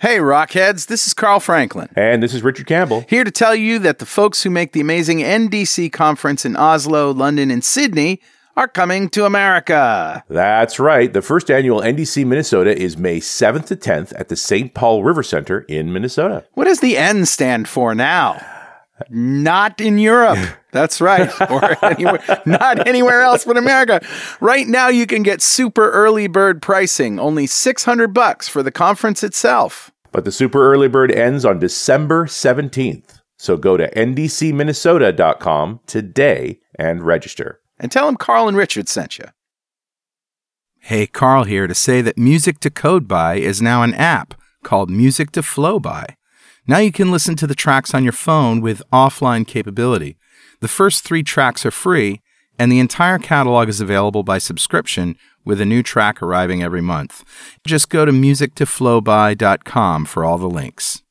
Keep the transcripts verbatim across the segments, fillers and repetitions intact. Hey, Rockheads, this is Carl Franklin. And this is Richard Campbell. Here to tell you that the folks who make the amazing N D C conference in Oslo, London, and Sydney are coming to America. That's right. The first annual N D C Minnesota is May seventh to tenth at the Saint Paul River Center in Minnesota. What does the N stand for now? Not in Europe. That's right. Or anywhere, not anywhere else but America. Right now, you can get super early bird pricing, only six hundred bucks for the conference itself. But the super early bird ends on December seventeenth. So go to N D C Minnesota dot com today and register. And tell them Carl and Richard sent you. Hey, Carl here to say that Music to Code By is now an app called Music to Flow By. Now you can listen to the tracks on your phone with offline capability. The first three tracks are free, and the entire catalog is available by subscription with a new track arriving every month. Just go to music to flow by dot com for all the links.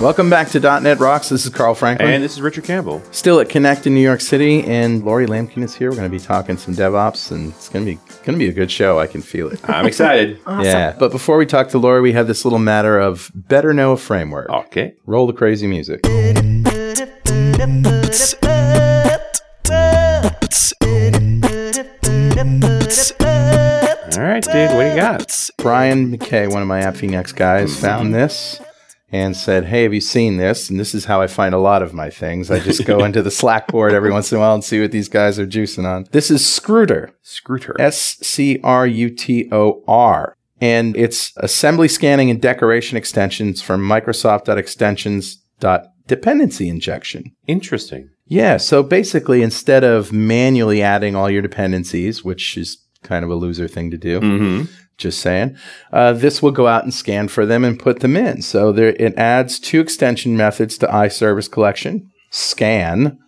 Welcome back to .dot NET Rocks. This is Carl Franklin. And this is Richard Campbell. Still at Connect in New York City, and Lori Lamkin is here. We're going to be talking some DevOps, and it's going to be going to be a good show. I can feel it. I'm excited. Awesome. Yeah. But before we talk to Lori, we have this little matter of better know a framework. Okay. Roll the crazy music. All right, dude. What do you got? Brian McKay, one of my AppFinex guys, found this. And said, hey, have you seen this? And this is how I find a lot of my things. I just go into the Slack board every once in a while and see what these guys are juicing on. This is Scrutor. Scrutor. S C R U T O R. And it's assembly scanning and decoration extensions for Microsoft dot extensions dot dependency injection. Interesting. Yeah. So basically, instead of manually adding all your dependencies, which is kind of a loser thing to do. Mm-hmm. Just saying. Uh, this will go out and scan for them and put them in. So there, it adds two extension methods to iService collection. Scan,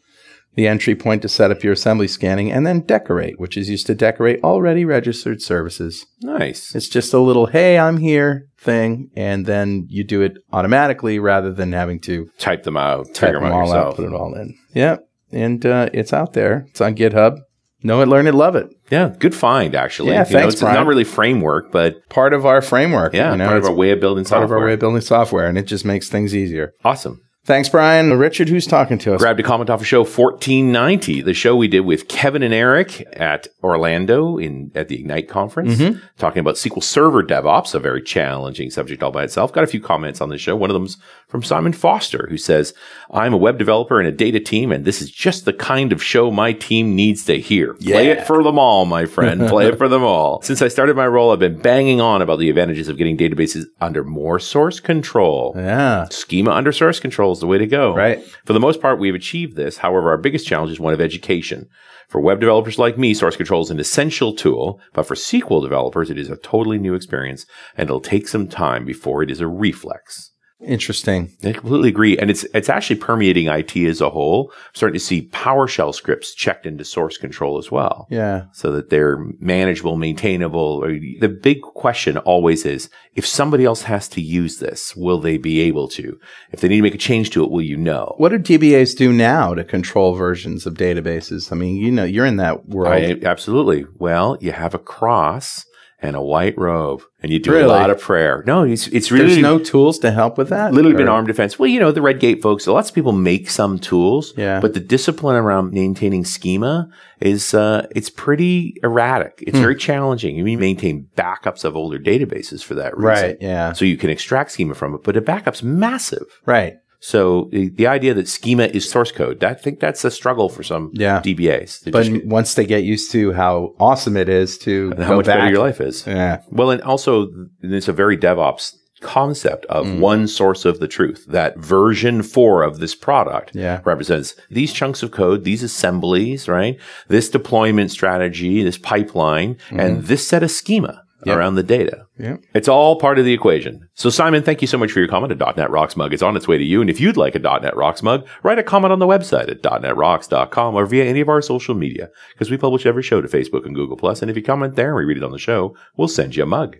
the entry point to set up your assembly scanning, and then decorate, which is used to decorate already registered services. Nice. It's just a little, hey, I'm here thing, and then you do it automatically rather than having to type them out, type figure them all yourself. Out, put it all in. Yeah. And uh, it's out there. It's on GitHub. Know it, learn it, love it. Yeah, good find, actually. Yeah, you thanks, know, it's Brian. Not really framework, but... Part of our framework. Yeah, you know, part of our way of building software. Part of our way of building software, and it just makes things easier. Awesome. Thanks, Brian. Richard, who's talking to us? Grabbed a comment off of show fourteen ninety, the show we did with Kevin and Eric at Orlando in at the Ignite conference, mm-hmm. talking about S Q L Server DevOps, a very challenging subject all by itself. Got a few comments on this show. One of them's from Simon Foster, who says, I'm a web developer and a data team, and this is just the kind of show my team needs to hear. Yeah. Play it for them all, my friend. Play it for them all. Since I started my role, I've been banging on about the advantages of getting databases under more source control. Yeah. Schema under source control. The way to go. Right. For the most part, we've achieved this. However, our biggest challenge is one of education. For web developers like me, source control is an essential tool, but for S Q L developers, it is a totally new experience, and it'll take some time before it is a reflex. Interesting. I completely agree. And it's it's actually permeating I T as a whole. I'm starting to see PowerShell scripts checked into source control as well. Yeah. So that they're manageable, maintainable. The big question always is, if somebody else has to use this, will they be able to? If they need to make a change to it, will you know? What do D B As do now to control versions of databases? I mean, you know, you're in that world. I, absolutely. Well, you have a cross and a white robe. And you do really? A lot of prayer. No, it's, it's really... There's no tools to help with that? Literally or? Been armed defense. Well, you know, the Red Gate folks, lots of people make some tools. Yeah. But the discipline around maintaining schema is, uh, it's pretty erratic. It's hmm. very challenging. You maintain backups of older databases for that reason. Right, yeah. So you can extract schema from it, but a backup's massive. Right. So the, the idea that schema is source code, that, I think that's a struggle for some yeah. D B As. They but just, once they get used to how awesome it is to and how much back. Better your life is. Yeah. Well, and also it's a very DevOps concept of mm. one source of the truth. That version four of this product yeah. represents these chunks of code, these assemblies, right? This deployment strategy, this pipeline, mm-hmm. and this set of schema. Yep. Around the data. Yep. It's all part of the equation. So, Simon, thank you so much for your comment. A .dot NET Rocks mug is on its way to you. And if you'd like a .dot NET Rocks mug, write a comment on the website at dot net rocks dot com or via any of our social media because we publish every show to Facebook and Google Plus. And if you comment there and we read it on the show, we'll send you a mug.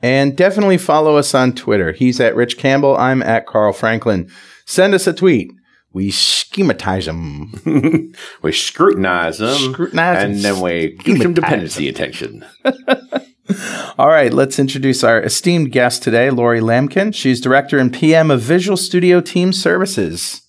And definitely follow us on Twitter. He's at Rich Campbell. I'm at Carl Franklin. Send us a tweet. We schematize them. We scrutinize them. Scrutinize and then we give them dependency attention. All right, let's introduce our esteemed guest today, Lori Lamkin. She's Director and P M of Visual Studio Team Services.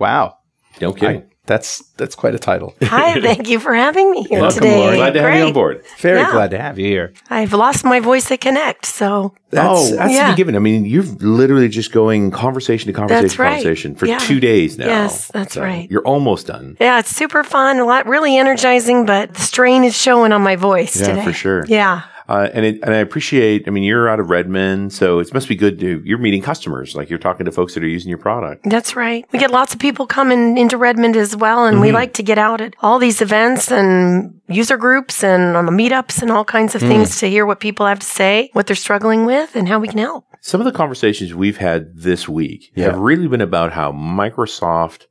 Wow. No kidding. I, that's, that's quite a title. Hi, thank you for having me here Welcome, today. Lori. Glad to Great. have you on board. Very yeah. glad to have you here. I've lost my voice at Connect, so. That's, oh, that's yeah. to be given. I mean, you're literally just going conversation to conversation that's to right. conversation for yeah. two days now. Yes, that's so right. You're almost done. Yeah, it's super fun, a lot, really energizing, but the strain is showing on my voice yeah, today. Yeah, for sure. Yeah. Uh, and it, and I appreciate, I mean, you're out of Redmond, so it must be good to, you're meeting customers, like you're talking to folks that are using your product. That's right. We get lots of people coming into Redmond as well, and mm-hmm. we like to get out at all these events and user groups and on the meetups and all kinds of mm. things to hear what people have to say, what they're struggling with, and how we can help. Some of the conversations we've had this week yeah. have really been about how Microsoft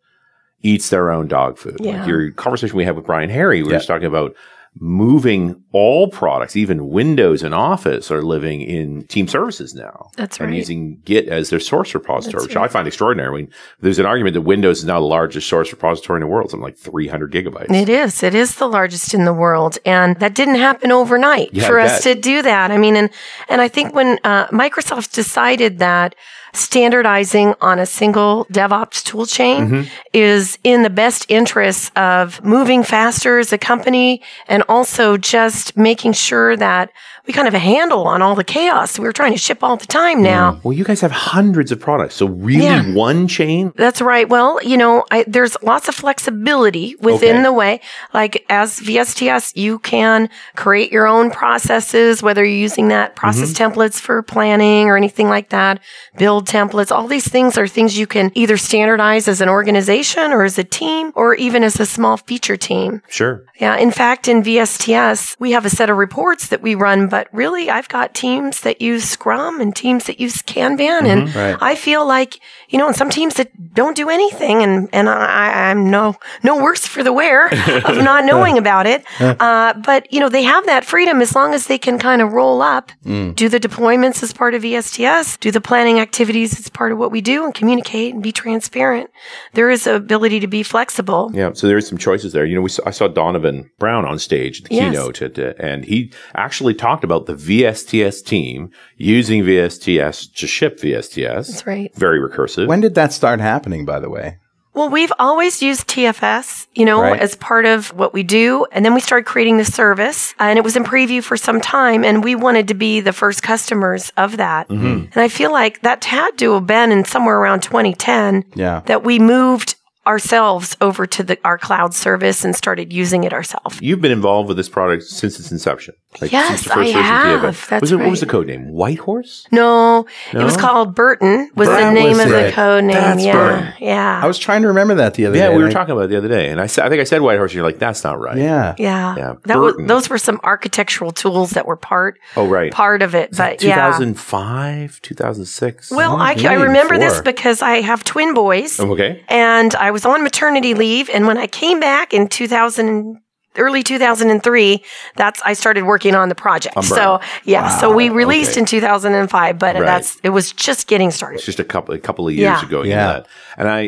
eats their own dog food. Yeah. Like your conversation we had with Brian Harry, we yeah. were just talking about moving all products, even Windows and Office, are living in team services now. That's right. And using Git as their source repository, That's which right. I find extraordinary. I mean, there's an argument that Windows is now the largest source repository in the world, something like three hundred gigabytes. It is. It is the largest in the world. And that didn't happen overnight yeah, for us to do that. I mean, and, and I think when uh, Microsoft decided that standardizing on a single DevOps tool chain mm-hmm. is in the best interests of moving faster as a company, and also just making sure that we kind of have a handle on all the chaos we're trying to ship all the time now. Mm. Well, you guys have hundreds of products. So really yeah. one chain? That's right. Well, you know, I, there's lots of flexibility within okay. the way. Like as V S T S, you can create your own processes, whether you're using that process mm-hmm. templates for planning or anything like that, build templates. All these things are things you can either standardize as an organization or as a team or even as a small feature team. Sure. Yeah. In fact, in V S T S, we have a set of reports that we run, but really I've got teams that use Scrum and teams that use Kanban. And mm-hmm, right. I feel like, you know, and some teams that don't do anything, and, and I, I'm no, no worse for the wear of not knowing about it. Uh, but, you know, they have that freedom as long as they can kind of roll up, mm. do the deployments as part of V S T S, do the planning activities as part of what we do, and communicate and be transparent. There is the ability to be flexible. Yeah. So there is some choices there. You know, we saw, I saw Donovan Brown on stage at the yes. keynote, at, uh, and he actually talked about the V S T S team using V S T S to ship V S T S. That's right. Very recursive. When did that start happening, by the way? Well, we've always used T F S, you know, right. as part of what we do. And then we started creating the service, and it was in preview for some time, and we wanted to be the first customers of that. Mm-hmm. And I feel like that had to have been in somewhere around twenty ten yeah. that we moved ourselves over to the, our cloud service and started using it ourselves. You've been involved with this product since its inception. Like yes, since the first I have. That's was it, right. What was the code name? White Horse? No, no? It was called Burton was Burton the name was of right. the code name. That's yeah, Burton. Yeah. I was trying to remember that the other yeah, day. Yeah, we were I, talking about it the other day. And I, sa- I think I said White Horse, and you're like, that's not right. Yeah. Yeah. yeah. That was, those were some architectural tools that were part, oh, right. part of it. Was but yeah. two thousand five, two thousand six? Well, I, I remember four. this because I have twin boys. Oh, okay. And I was was on maternity leave, and when I came back in two thousand, early two thousand three, that's I started working on the project. Umbrella. So yeah, wow. so we released okay. in two thousand five, but right. that's it was just getting started. It's just a couple a couple of years yeah. ago. Yeah, that. and I, I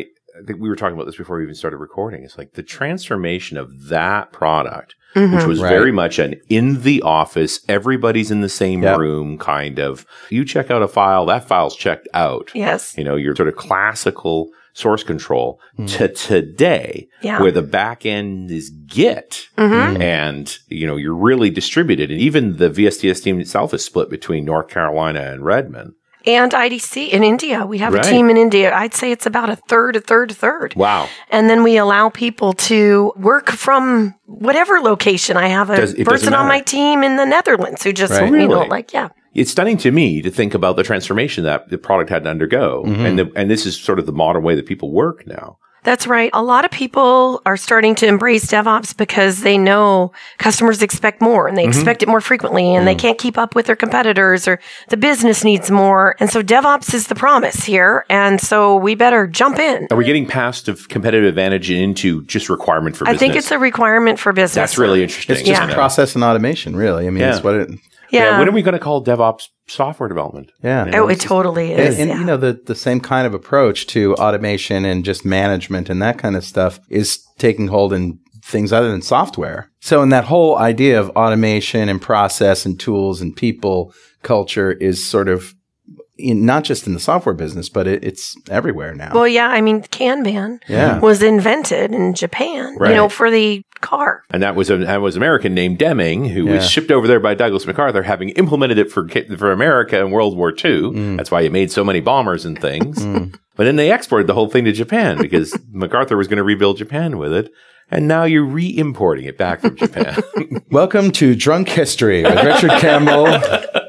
think we were talking about this before we even started recording. It's like the transformation of that product, mm-hmm. which was right. very much an in the office, everybody's in the same yep. room kind of. You check out a file, that file's checked out. Yes, you know your sort of classical source control mm. to today yeah. where the back end is Git mm-hmm. and you know you're really distributed, and even the V S T S team itself is split between North Carolina and Redmond and I D C in India. We have right. a team in India. I'd say it's about a third, a third, a third. Wow. And then we allow people to work from whatever location. I have a Does, person on my team in the Netherlands who just right. really? you know like yeah It's stunning to me to think about the transformation that the product had to undergo. Mm-hmm. And the, and this is sort of the modern way that people work now. That's right. A lot of people are starting to embrace DevOps because they know customers expect more, and they mm-hmm. expect it more frequently, and mm-hmm. they can't keep up with their competitors, or the business needs more. And so DevOps is the promise here. And so we better jump in. Are we getting past of competitive advantage into just requirement for business? I think it's a requirement for business. That's really interesting. It's just yeah. process and automation, really. I mean, yeah. it's what it... Yeah. yeah. When are we going to call DevOps software development. Yeah. You know, oh, it totally is. And, and yeah. you know, the, the same kind of approach to automation and just management and that kind of stuff is taking hold in things other than software. So in that whole idea of automation and process and tools and people culture is sort of in, not just in the software business, but it, it's everywhere now. Well, yeah. I mean, Kanban yeah. was invented in Japan, right. you know, for the car. And that was a, that was an American named Deming, who yeah. was shipped over there by Douglas MacArthur, having implemented it for for America in World War Two. Mm. That's why it made so many bombers and things. mm. But then they exported the whole thing to Japan because MacArthur was going to rebuild Japan with it. And now you're re-importing it back from Japan. Welcome to Drunk History with Richard Campbell.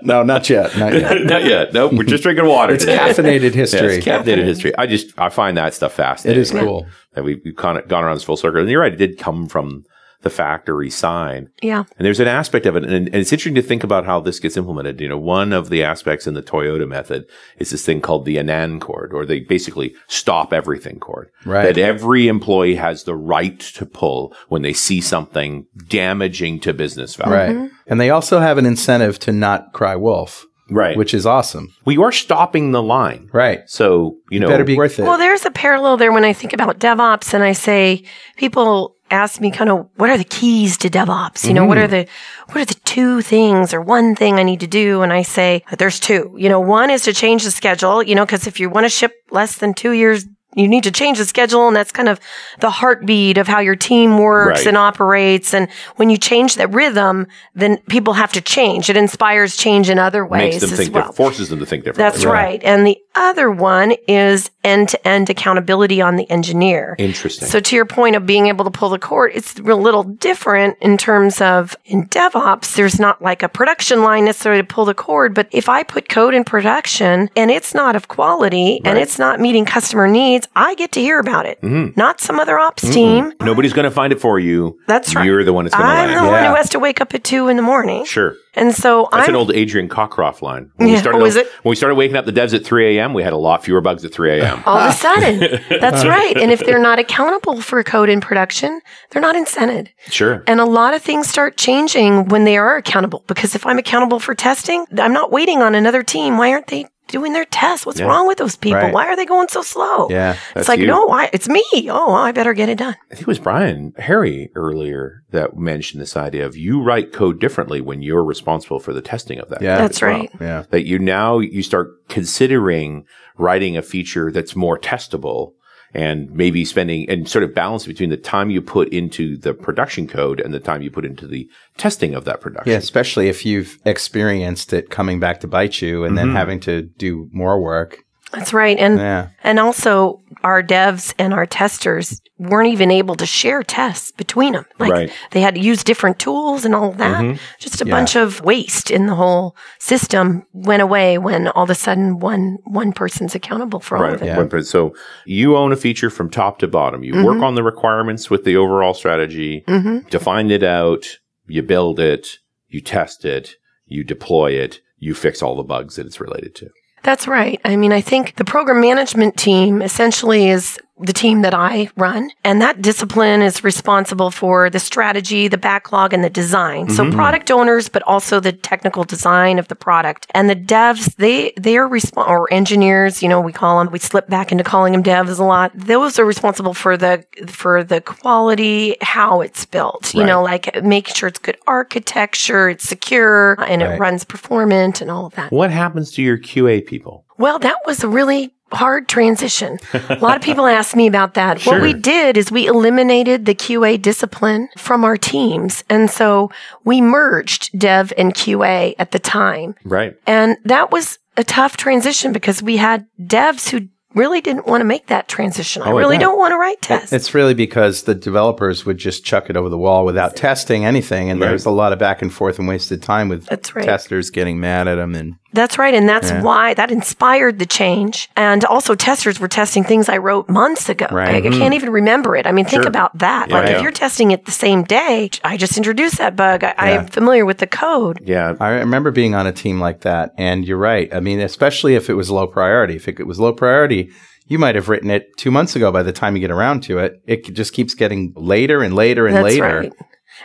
No, not yet. Not yet. not yet. Nope. We're just drinking water it's today. Caffeinated history. Yeah, it's caffeinated history. I just, I find that stuff fascinating. It is right? cool. And we've, we've gone around this full circle. And you're right. It did come from the factory sign. Yeah. And there's an aspect of it. And, and it's interesting to think about how this gets implemented. You know, one of the aspects in the Toyota method is this thing called the Anan chord, or they basically stop everything chord. Right. That every employee has the right to pull when they see something damaging to business value. Right. Mm-hmm. And they also have an incentive to not cry wolf. Right. Which is awesome. Well, you are stopping the line. Right. So, you know. It better be worth it. Well, there's a parallel there when I think about DevOps and I say people ask me kind of what are the keys to DevOps? You know, mm. what are the what are the two things or one thing I need to do? And I say, there's two. You know, one is to change the schedule, you know, because if you want to ship less than two years, you need to change the schedule, and that's kind of the heartbeat of how your team works right. and operates. And when you change that rhythm, then people have to change. It inspires change in other ways. Makes them as think well. It forces them to think differently. That's right. right. And the other one is end-to-end accountability on the engineer. Interesting. So to your point of being able to pull the cord, it's a little different in terms of in DevOps, there's not like a production line necessarily to pull the cord. But if I put code in production and it's not of quality right. and it's not meeting customer needs, I get to hear about it, mm-hmm. not some other ops mm-hmm. team. Nobody's going to find it for you. That's right. You're the one that's going to learn. I'm the yeah. one who has to wake up at two in the morning. Sure. And so that's I'm... That's an old Adrian Cockcroft line. When, yeah. we started, oh, is it? when we started waking up the devs at three a.m., we had a lot fewer bugs at three a.m. All of a sudden. That's right. And if they're not accountable for code in production, they're not incented. Sure. And a lot of things start changing when they are accountable. Because if I'm accountable for testing, I'm not waiting on another team. Why aren't they doing their tests? What's yeah. wrong with those people? Right. Why are they going so slow? Yeah, it's like, you. no, I, it's me. Oh, well, I better get it done. I think it was Brian Harry earlier that mentioned this idea of you write code differently when you're responsible for the testing of that. Yeah, that's right. Well. Yeah. That you now, you start considering writing a feature that's more testable and maybe spending and sort of balance between the time you put into the production code and the time you put into the testing of that production. Yeah, especially if you've experienced it coming back to bite you and mm-hmm. then having to do more work. That's right. And yeah. and also our devs and our testers weren't even able to share tests between them. Like right. they had to use different tools and all of that. Mm-hmm. Just a yeah. bunch of waste in the whole system went away when all of a sudden one one person's accountable for all right. of it. Yeah. So you own a feature from top to bottom. You mm-hmm. work on the requirements with the overall strategy, mm-hmm. define it out, you build it, you test it, you deploy it, you fix all the bugs that it's related to. That's right. I mean, I think the program management team essentially is the team that I run, and that discipline is responsible for the strategy, the backlog, and the design. Mm-hmm. So product owners, but also the technical design of the product. And the devs, they they are resp- or engineers, you know, we call them. We slip back into calling them devs a lot. Those are responsible for the for the quality, how it's built. You right. know, like making sure it's good architecture, it's secure, and right. it runs performant, and all of that. What happens to your Q A people? Well, that was a really hard transition. A lot of people ask me about that. Sure. What we did is we eliminated the Q A discipline from our teams. And so we merged dev and Q A at the time. Right. And that was a tough transition because we had devs who really didn't want to make that transition. I oh, really yeah. don't want to write tests. It's really because the developers would just chuck it over the wall without testing anything. And right. there's a lot of back and forth and wasted time with that's right. testers getting mad at them. And that's right. And that's yeah. why that inspired the change. And also testers were testing things I wrote months ago. Right. Like, mm-hmm. I can't even remember it. I mean, think sure. about that. Yeah, like yeah. if you're testing it the same day, I just introduced that bug. I, yeah. I am familiar with the code. Yeah. I remember being on a team like that. And you're right. I mean, especially if it was low priority. If it was low priority, you might have written it two months ago by the time you get around to it. It just keeps getting later and later and that's later. Right.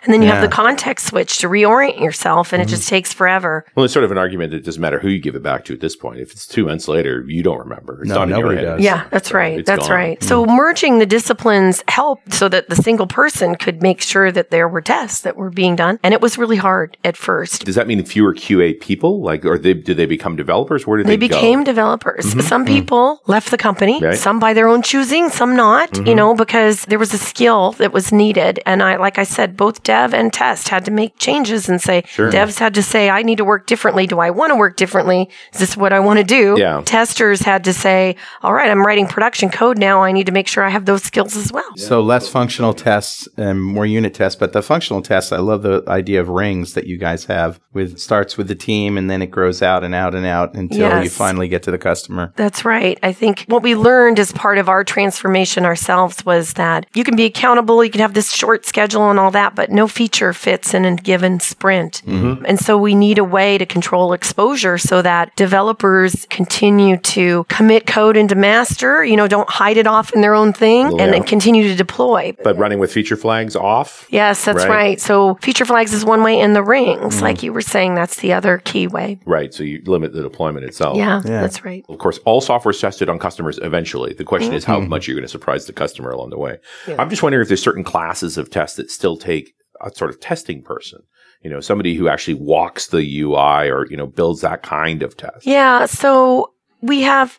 And then you yeah. have the context switch to reorient yourself, and mm-hmm. it just takes forever. Well, it's sort of an argument that it doesn't matter who you give it back to at this point. If it's two months later, you don't remember. It's no, not nobody in your head. Does. Yeah, that's so right. That's gone. Right. Mm-hmm. So merging the disciplines helped so that the single person could make sure that there were tests that were being done. And it was really hard at first. Does that mean fewer Q A people? Like, or they, did they become developers? Where did they, they go? They became developers. Mm-hmm. Some people mm-hmm. left the company, right. some by their own choosing, some not, mm-hmm. you know, because there was a skill that was needed. And I, like I said, both dev and test had to make changes and say, sure. devs had to say, I need to work differently. Do I want to work differently? Is this what I want to do? Yeah. Testers had to say, all right, I'm writing production code now. I need to make sure I have those skills as well. So less functional tests and more unit tests, but the functional tests, I love the idea of rings that you guys have with starts with the team and then it grows out and out and out until yes. you finally get to the customer. That's right. I think what we learned as part of our transformation ourselves was that you can be accountable, you can have this short schedule and all that, but no feature fits in a given sprint. Mm-hmm. And so we need a way to control exposure so that developers continue to commit code into master, you know, don't hide it off in their own thing yeah. and then continue to deploy. But running with feature flags off? Yes, that's right. right. So feature flags is one way, and the rings, mm-hmm. like you were saying, that's the other key way. Right. So you limit the deployment itself. Yeah, yeah. that's right. Of course, all software is tested on customers eventually. The question mm-hmm. is how much you're going to surprise the customer along the way. Yeah. I'm just wondering if there's certain classes of tests that still take a sort of testing person. You know, somebody who actually walks the U I or, you know, builds that kind of test. Yeah. So we have,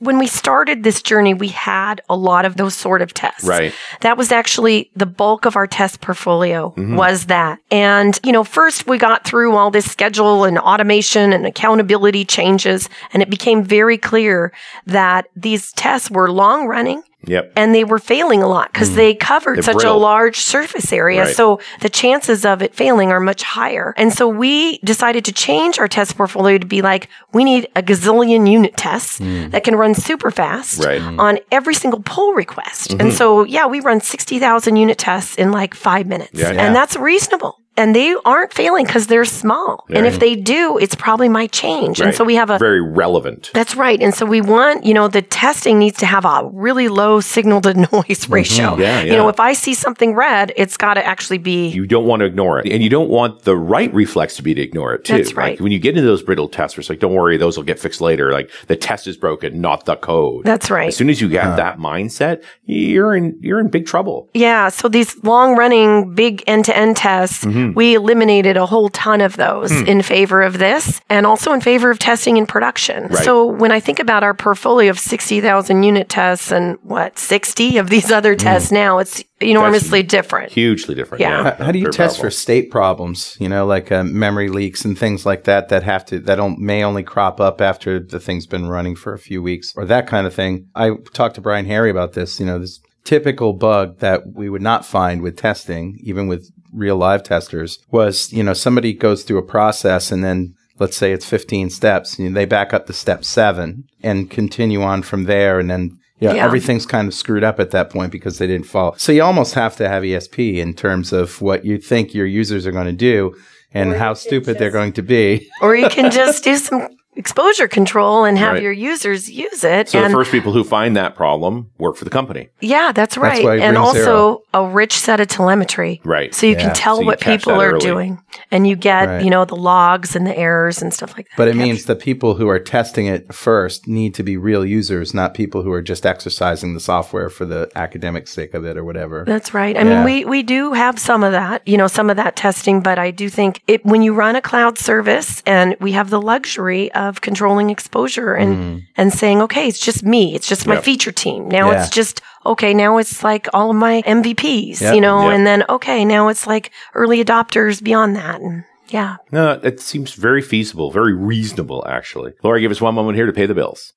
when we started this journey, we had a lot of those sort of tests. Right. That was actually the bulk of our test portfolio mm-hmm. was that. And, you know, first we got through all this schedule and automation and accountability changes, and it became very clear that these tests were long running. Yep. And they were failing a lot because mm. they covered They're such brittle. a large surface area. Right. So the chances of it failing are much higher. And so we decided to change our test portfolio to be like, we need a gazillion unit tests mm. that can run super fast right. on every single pull request. Mm-hmm. And so, yeah, we run sixty thousand unit tests in like five minutes. Yeah, yeah. And that's reasonable. And they aren't failing because they're small. Yeah. And if they do, it's probably might change. Right. And so we have a... Very relevant. That's right. And so we want, you know, the testing needs to have a really low signal to noise ratio. Mm-hmm. Yeah, yeah. You know, if I see something red, it's got to actually be... You don't want to ignore it. And you don't want the right reflex to be to ignore it, too. That's right. Like, when you get into those brittle tests, it's like, don't worry, those will get fixed later. Like, the test is broken, not the code. That's right. As soon as you have huh. that mindset, you're in you're in big trouble. Yeah. So these long-running, big end-to-end tests... Mm-hmm. We eliminated a whole ton of those mm. in favor of this and also in favor of testing in production. Right. So when I think about our portfolio of sixty thousand unit tests and what, sixty of these other tests mm. now, it's enormously That's different. Hugely different. Yeah. yeah. How, how do you test problem. for state problems, you know, like uh, memory leaks and things like that that have to, that don't, may only crop up after the thing's been running for a few weeks or that kind of thing? I talked to Brian Harry about this, you know, this typical bug that we would not find with testing, even with real live testers, was, you know, somebody goes through a process and then let's say it's fifteen steps and they back up to step seven and continue on from there. And then you know, yeah. everything's kind of screwed up at that point because they didn't follow. So you almost have to have E S P in terms of what you think your users are going to do and how stupid just, they're going to be. Or you can just do some exposure control and have right. your users use it. So and the first people who find that problem work for the company. Yeah, that's right. That's and also zero. a rich set of telemetry. Right. So you yeah. can tell so what people are early. doing. And you get, right. you know, the logs and the errors and stuff like that. But it catch. means the people who are testing it first need to be real users, not people who are just exercising the software for the academic sake of it or whatever. That's right. I yeah. mean, we, we do have some of that, you know, some of that testing, but I do think it when you run a cloud service and we have the luxury of of controlling exposure and, mm. and saying, okay, it's just me. It's just my yep. feature team. Now yeah. it's just, okay, now it's like all of my M V Ps, yep. you know, yep. and then, okay, now it's like early adopters beyond that. And yeah. No, it seems very feasible, very reasonable, actually. Lori, give us one moment here to pay the bills.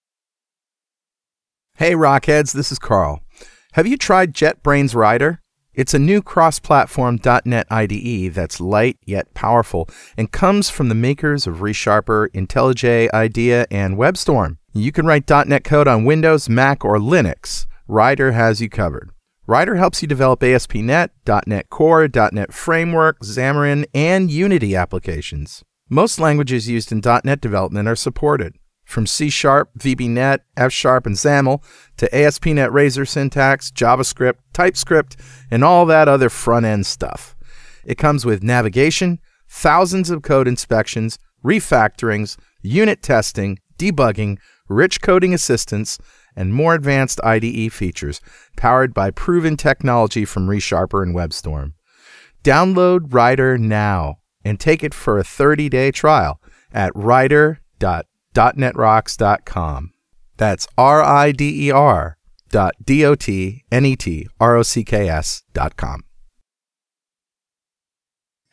Hey, Rockheads, this is Carl. Have you tried JetBrains Rider? It's a new cross-platform dot net I D E that's light yet powerful and comes from the makers of ReSharper, IntelliJ, IDEA, and WebStorm. You can write dot net code on Windows, Mac, or Linux. Rider has you covered. Rider helps you develop A S P dot net, dot net Core, dot net Framework, Xamarin, and Unity applications. Most languages used in dot net development are supported, from C sharp, V B dot net, F sharp, and SAML to A S P dot net Razor syntax, JavaScript, TypeScript, and all that other front-end stuff. It comes with navigation, thousands of code inspections, refactorings, unit testing, debugging, rich coding assistance, and more advanced I D E features powered by proven technology from ReSharper and WebStorm. Download Rider now and take it for a thirty-day trial at rider dot dot net rocks dot com. That's R I D E R dot D-O-T-N-E-T-R-O-C-K-S dot com.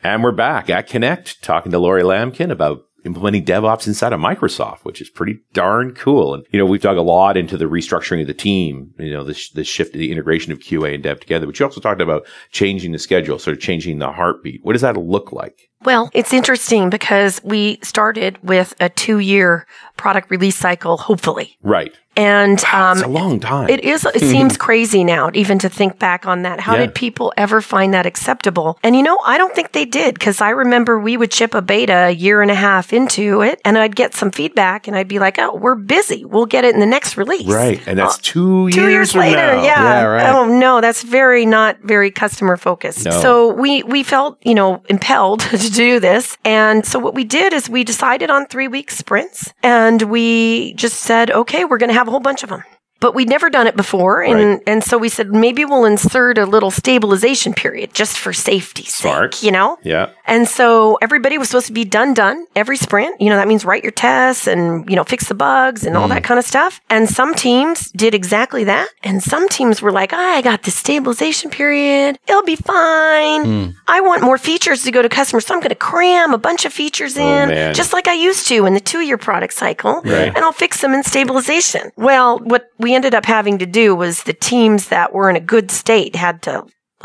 And we're back at Connect talking to Lori Lamkin about implementing DevOps inside of Microsoft, which is pretty darn cool. And, you know, we've dug a lot into the restructuring of the team, you know, the, sh- the shift to the integration of Q A and dev together. But you also talked about changing the schedule, sort of changing the heartbeat. What does that look like? Well, it's interesting because we started with a two-year product release cycle, hopefully. Right. And wow, um, it's a long time. It is. It seems crazy now, even to think back on that. How yeah. did people ever find that acceptable? And, you know, I don't think they did, because I remember we would ship a beta a year and a half into it, and I'd get some feedback, and I'd be like, oh, we're busy. We'll get it in the next release. Right. And that's two uh, years Two years later, now. yeah. yeah right. Oh, no, that's very not very customer-focused. No. So we, we felt, you know, impelled to do this. And so what we did is we decided on three-week sprints, and we just said, okay, we're going to have a whole bunch of them. But we'd never done it before. And, right. and so we said, maybe we'll insert a little stabilization period just for safety's sake, you know? Yeah. And so everybody was supposed to be done, done every sprint. You know, that means write your tests and, you know, fix the bugs and mm. all that kind of stuff. And some teams did exactly that. And some teams were like, oh, I got this stabilization period. It'll be fine. Mm. I want more features to go to customers. So I'm going to cram a bunch of features oh, in, man. just like I used to in the two-year product cycle. Right. And I'll fix them in stabilization. Well, what we we ended up having to do was the teams that were in a good state had to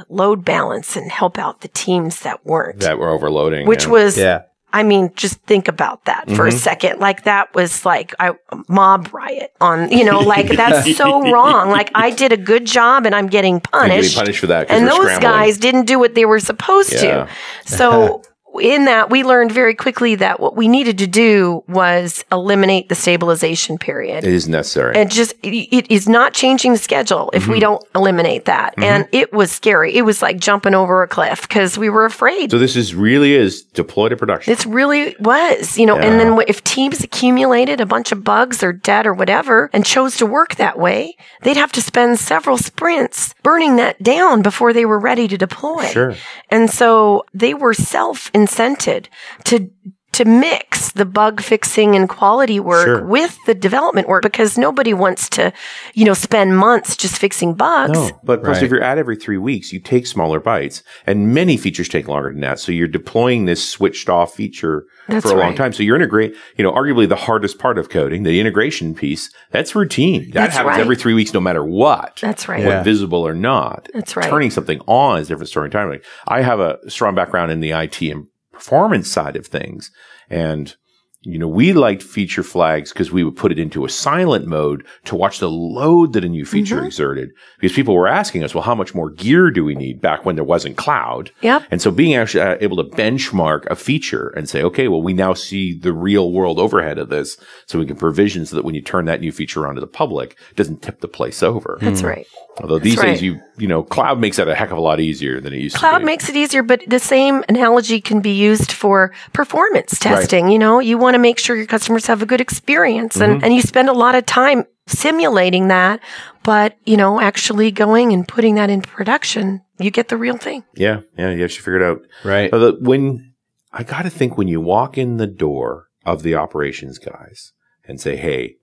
load balance and help out the teams that weren't. That were overloading. Which and, was, yeah. I mean, just think about that mm-hmm. for a second. Like, that was like a mob riot on, you know, like, that's so wrong. Like, I did a good job and I'm getting punished. I'm getting punished for that. And those scrambling. guys didn't do what they were supposed yeah. to. So... in that, we learned very quickly that what we needed to do was eliminate the stabilization period. It is necessary. And just, it is not changing the schedule if mm-hmm. we don't eliminate that. Mm-hmm. And it was scary. It was like jumping over a cliff because we were afraid. So this is really is deployed to production. It really was, you know, yeah. and then if teams accumulated a bunch of bugs or debt or whatever and chose to work that way, they'd have to spend several sprints burning that down before they were ready to deploy. Sure. And so they were self-incented incented to to mix the bug fixing and quality work sure. with the development work, because nobody wants to, you know, spend months just fixing bugs. No, but right. plus if you're at every three weeks, you take smaller bites, and many features take longer than that. So you're deploying this switched off feature that's for a right. long time. So you're integrate, you know, arguably the hardest part of coding, the integration piece, that's routine. That that's happens right. every three weeks, no matter what. That's right. Whether yeah. visible or not. That's right. Turning something on is different story entirely. Like, I have a strong background in the I T and performance side of things. And, you know, we liked feature flags because we would put it into a silent mode to watch the load that a new feature mm-hmm. exerted, because people were asking us, well, how much more gear do we need, back when there wasn't cloud? Yep. And so being actually able to benchmark a feature and say, okay, well, we now see the real world overhead of this, so we can provision so that when you turn that new feature on to the public, it doesn't tip the place over. That's mm. right. Although these That's days, right. you you know, cloud makes that a heck of a lot easier than it used cloud to be. Cloud makes it easier, but the same analogy can be used for performance testing. Right. You know, you want to make sure your customers have a good experience, mm-hmm. and, and you spend a lot of time simulating that, but, you know, actually going and putting that in production, you get the real thing. Yeah, yeah, you actually figure it out. Right. Uh, when I got to think, when you walk in the door of the operations guys and say, hey,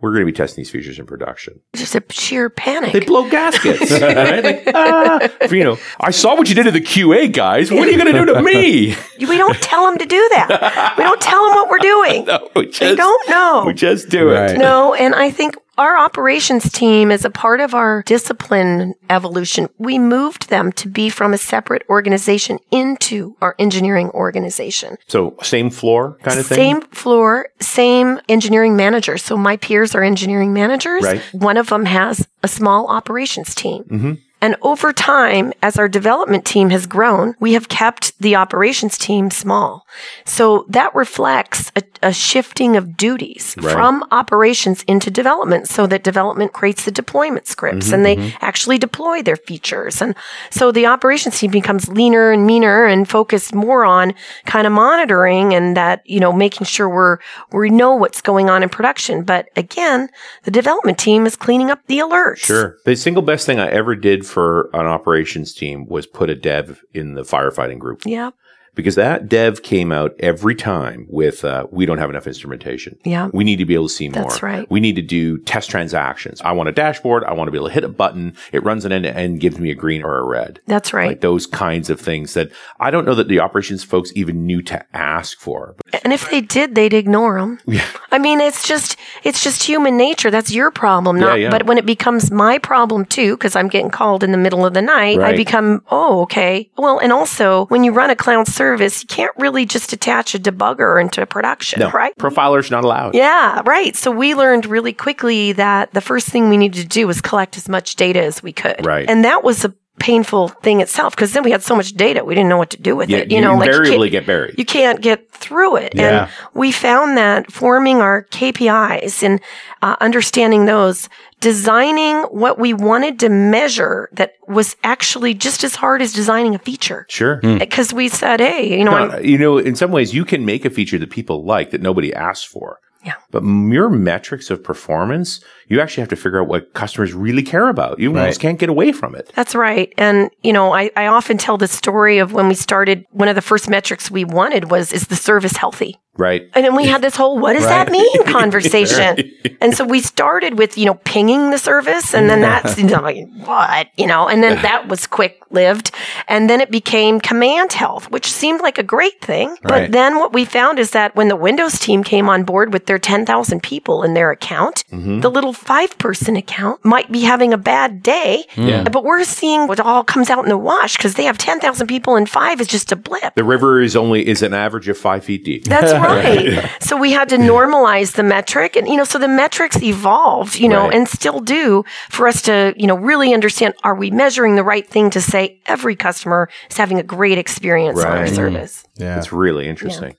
we're going to be testing these features in production, just a sheer panic. They blow gaskets. Right? Like, ah, you know, I saw what you did to the Q A guys. What are you going to do to me? We don't tell them to do that. We don't tell them what we're doing. No, we just, they don't know. We just do right. it. No, and I think our operations team, as a part of our discipline evolution, we moved them to be from a separate organization into our engineering organization. So same floor kind of thing? Same floor, same engineering manager. So my peers are engineering managers. Right. One of them has a small operations team. Mm-hmm. And over time, as our development team has grown, we have kept the operations team small. So that reflects a, a shifting of duties right. from operations into development, so that development creates the deployment scripts mm-hmm, and they mm-hmm. actually deploy their features. And so the operations team becomes leaner and meaner and focused more on kind of monitoring and that, you know, making sure we're, we know what's going on in production. But again, the development team is cleaning up the alerts. Sure. The single best thing I ever did for an operations team was put a dev in the firefighting group. Yeah. Because that dev came out every time with, uh, we don't have enough instrumentation. Yeah. We need to be able to see more. That's right. We need to do test transactions. I want a dashboard. I want to be able to hit a button. It runs an end-to-end, gives me a green or a red. That's right. Like those kinds of things that I don't know that the operations folks even knew to ask for. And if they did, they'd ignore them. Yeah. I mean, it's just, it's just human nature. That's your problem. Not, yeah, yeah. But when it becomes my problem too, because I'm getting called in the middle of the night, right. I become, oh, okay. Well, and also when you run a cloud service, Service, you can't really just attach a debugger into production, no. right? Profiler's not allowed. Yeah, right. So we learned really quickly that the first thing we needed to do was collect as much data as we could. Right. And that was a painful thing itself, because then we had so much data, we didn't know what to do with yeah, it. You, you know, invariably like you get buried. You can't get through it. Yeah. And we found that forming our K P Is and uh, understanding those, designing what we wanted to measure, that was actually just as hard as designing a feature. Sure. Because mm. we said, hey, you know, no, you know, in some ways you can make a feature that people like that nobody asks for. Yeah. But your metrics of performance, you actually have to figure out what customers really care about. You right. almost can't get away from it. That's right. And, you know, I, I often tell the story of when we started, one of the first metrics we wanted was, is the service healthy? Right. And then we had this whole, what does right. that mean conversation? right. And so we started with, you know, pinging the service. And then that's, you know, like, what? You know, and then that was quick lived. And then it became command health, which seemed like a great thing. Right. But then what we found is that when the Windows team came on board with their ten thousand people in their account, mm-hmm. the little five person account might be having a bad day. Yeah. But we're seeing what all comes out in the wash because they have ten thousand people and five is just a blip. The river is only, is an average of five feet deep. That's right. yeah. So we had to normalize the metric. And, you know, so the metrics evolved, you know, right. and still do for us to, you know, really understand, are we measuring the right thing to say every customer is having a great experience right. on our service? Mm. Yeah. It's really interesting. Yeah.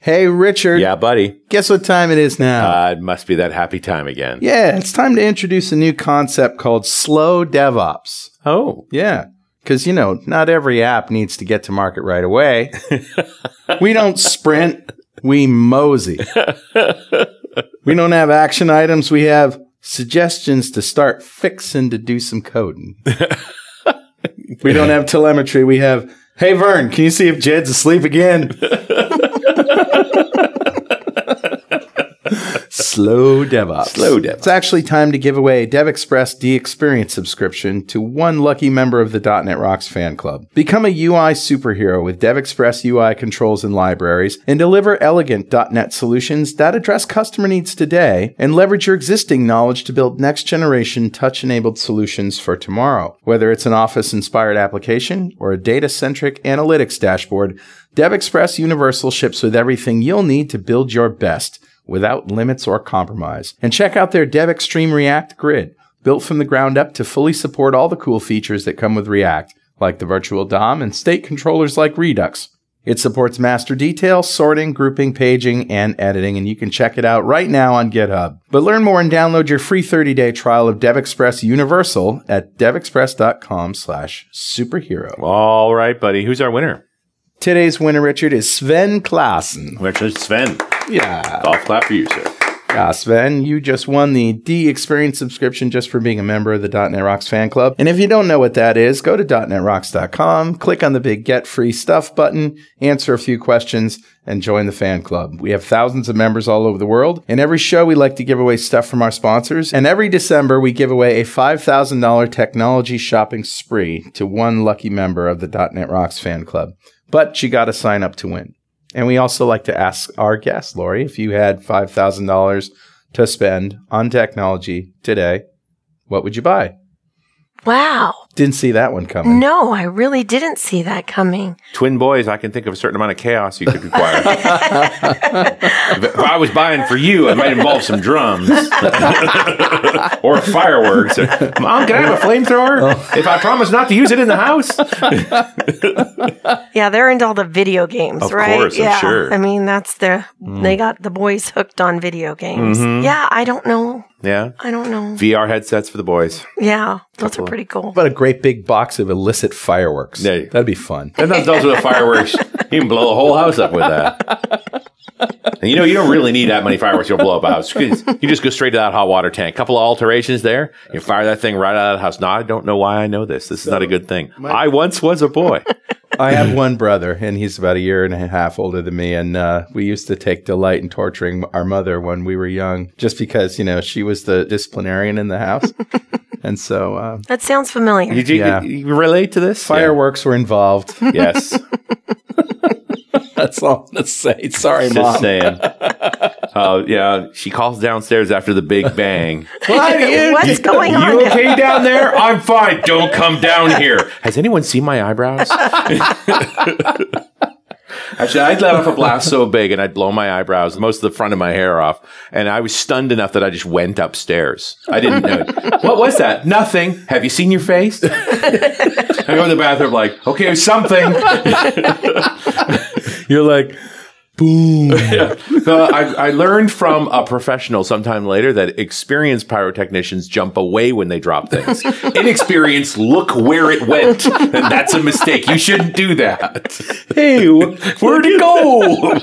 Hey, Richard. Yeah, buddy. Guess what time it is now? Uh, it must be that happy time again. Yeah, it's time to introduce a new concept called slow DevOps. Oh. Yeah. Because, you know, not every app needs to get to market right away. We don't sprint. We mosey. We don't have action items. We have suggestions to start fixing to do some coding. We don't have telemetry. We have, hey, Vern, can you see if Jed's asleep again? Slow DevOps. Slow DevOps. It's actually time to give away a DevExpress D-Experience subscription to one lucky member of the .dot net Rocks fan club. Become a U I superhero with DevExpress U I controls and libraries and deliver elegant .dot net solutions that address customer needs today and leverage your existing knowledge to build next-generation touch-enabled solutions for tomorrow. Whether it's an Office-inspired application or a data-centric analytics dashboard, DevExpress Universal ships with everything you'll need to build your best, without limits or compromise. And check out their Dev Extreme React Grid, built from the ground up to fully support all the cool features that come with React, like the virtual D O M and state controllers like Redux. It supports master detail, sorting, grouping, paging, and editing, and you can check it out right now on GitHub. But learn more and download your free thirty-day trial of DevExpress Universal at devexpress.com slash superhero. All right, buddy. Who's our winner? Today's winner, Richard, is Sven Klassen. Richard Sven. Yeah. Golf clap for you, sir. Yeah, Sven, you just won the D-Experience subscription just for being a member of the .dot net Rocks fan club. And if you don't know what that is, go to dot net rocks dot com, click on the big Get Free Stuff button, answer a few questions, and join the fan club. We have thousands of members all over the world, and every show we like to give away stuff from our sponsors. And every December, we give away a five thousand dollars technology shopping spree to one lucky member of the .dot net Rocks fan club. But you got to sign up to win. And we also like to ask our guest, Lori, if you had five thousand dollars to spend on technology today, what would you buy? Wow. Didn't see that one coming. No, I really didn't see that coming. Twin boys, I can think of a certain amount of chaos you could require. If I was buying for you, it might involve some drums or fireworks. Mom, can I have a flamethrower? Oh. If I promise not to use it in the house? Yeah, they're into all the video games, of right? Of course, yeah. I'm sure. I mean, that's the mm. they got the boys hooked on video games. Mm-hmm. Yeah, I don't know. Yeah. I don't know. V R headsets for the boys. Yeah. Those Couple. are pretty cool. What about a great big box of illicit fireworks? Yeah. That'd be fun. And those are the fireworks. You can blow the whole house up with that. And you know, you don't really need that many fireworks. You'll blow up a house. You just go straight to that hot water tank. Couple of alterations there. You fire that thing right out of the house. Now, I don't know why I know this. This is so, not a good thing. My- I once was a boy. I have one brother, and he's about a year and a half older than me, and uh, we used to take delight in torturing our mother when we were young, just because, you know, she was the disciplinarian in the house. And so... Uh, that sounds familiar. You, you, yeah. you relate to this? Fireworks yeah. were involved. Yes. That's all I'm going to say. Sorry, Mom. Just saying. Uh, yeah, she calls downstairs after the big bang. What are you What's going on? You okay down there? I'm fine. Don't come down here. Has anyone seen my eyebrows? Actually, I'd let off a blast so big, and I'd blow my eyebrows, most of the front of my hair off, and I was stunned enough that I just went upstairs. I didn't know it. What was that? Nothing. Have you seen your face? I go in the bathroom like, okay, something. You're like... Boom. Yeah. uh, I, I learned from a professional sometime later that experienced pyrotechnicians jump away when they drop things. Inexperienced, look where it went. And that's a mistake. You shouldn't do that. Hey, where'd it go?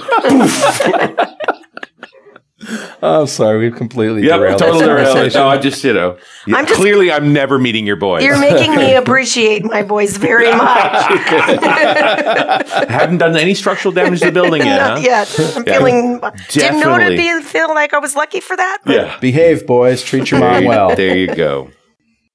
Oh, I'm sorry. We've completely yep, derailed totally this conversation. No, I just, you know, yeah. I'm just, clearly I'm never meeting your boys. You're making me appreciate my boys very much. I haven't done any structural damage to the building yet, huh? Not yet. I'm yeah. feeling... Definitely. Didn't know to be, feel like I was lucky for that. Yeah. Behave, boys. Treat your mom well. There you go.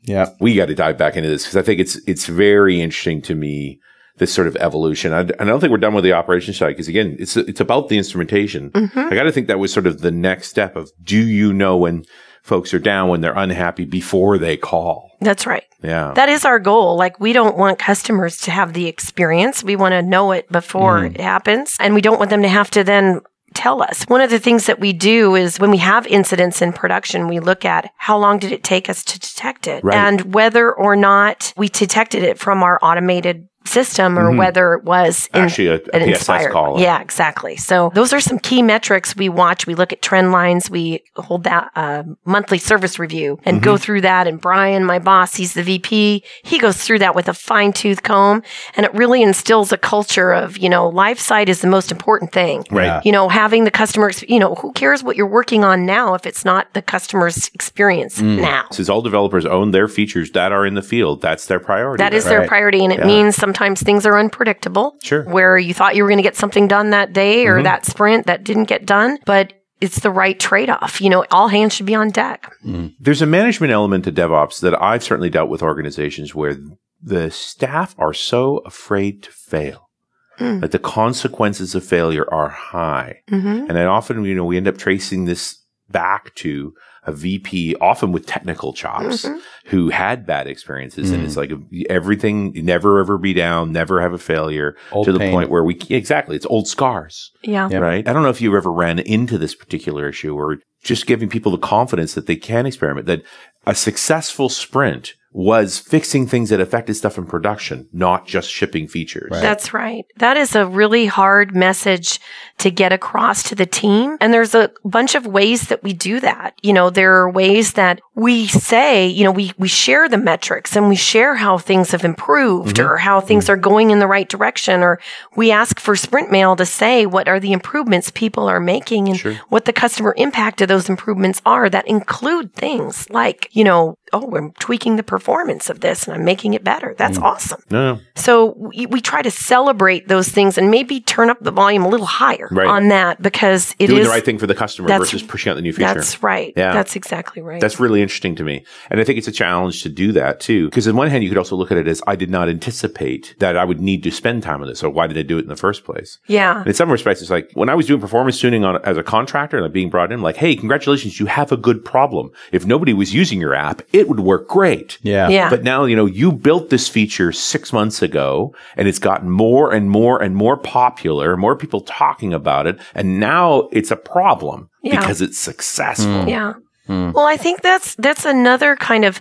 Yeah. We got to dive back into this because I think it's it's very interesting to me, this sort of evolution. I, I don't think we're done with the operations side because, again, it's it's about the instrumentation. Mm-hmm. I got to think that was sort of the next step of, do you know when folks are down, when they're unhappy before they call? That's right. Yeah. That is our goal. Like, we don't want customers to have the experience. We want to know it before mm. it happens. And we don't want them to have to then tell us. One of the things that we do is when we have incidents in production, we look at how long did it take us to detect it? Right. And whether or not we detected it from our automated system or mm-hmm. whether it was in, actually a, a P S S inspired call. Yeah, exactly. So those are some key metrics we watch. We look at trend lines. We hold that uh, monthly service review and mm-hmm. go through that. And Brian, my boss, he's the V P. He goes through that with a fine tooth comb, and it really instills a culture of, you know, live site is the most important thing. Right. Yeah. You know, having the customer, you know, who cares what you're working on now if it's not the customer's experience mm. now? Since all developers own their features that are in the field, that's their priority. That is right. their priority, and it yeah. means some. Sometimes things are unpredictable, sure. where you thought you were going to get something done that day or mm-hmm. that sprint that didn't get done, but it's the right trade-off. You know, all hands should be on deck. Mm. There's a management element to DevOps that I've certainly dealt with organizations where the staff are so afraid to fail. Mm. That the consequences of failure are high. Mm-hmm. And then often, you know, we end up tracing this back to a V P, often with technical chops, mm-hmm. who had bad experiences. Mm-hmm. And it's like everything, never ever be down, never have a failure, old to the pain. Point where we, exactly, it's old scars. Yeah. Yep. Right? I don't know if you ever ran into this particular issue, or just giving people the confidence that they can experiment, that a successful sprint was fixing things that affected stuff in production, not just shipping features. Right. That's right. That is a really hard message to get across to the team. And there's a bunch of ways that we do that. You know, there are ways that we say, you know, we, we share the metrics and we share how things have improved mm-hmm. or how things mm-hmm. are going in the right direction. Or we ask for sprint mail to say what are the improvements people are making and sure. what the customer impact of those improvements are that include things like, you know, oh, I'm tweaking the performance of this and I'm making it better. That's mm. awesome. No, no. So we, we try to celebrate those things and maybe turn up the volume a little higher right. on that because it Doing is... Doing the right thing for the customer versus pushing out the new feature. That's right. Yeah. That's exactly right. That's really interesting to me. And I think it's a challenge to do that too. Because on one hand, you could also look at it as I did not anticipate that I would need to spend time on this. So why did I do it in the first place? Yeah. And in some respects, it's like when I was doing performance tuning on as a contractor and being brought in, like, hey, congratulations, you have a good problem. If nobody was using your app, it it would work great. Yeah. yeah. But now, you know, you built this feature six months ago and it's gotten more and more and more popular, more people talking about it. And now it's a problem yeah. because it's successful. Mm. Yeah. Mm. Well, I think that's, that's another kind of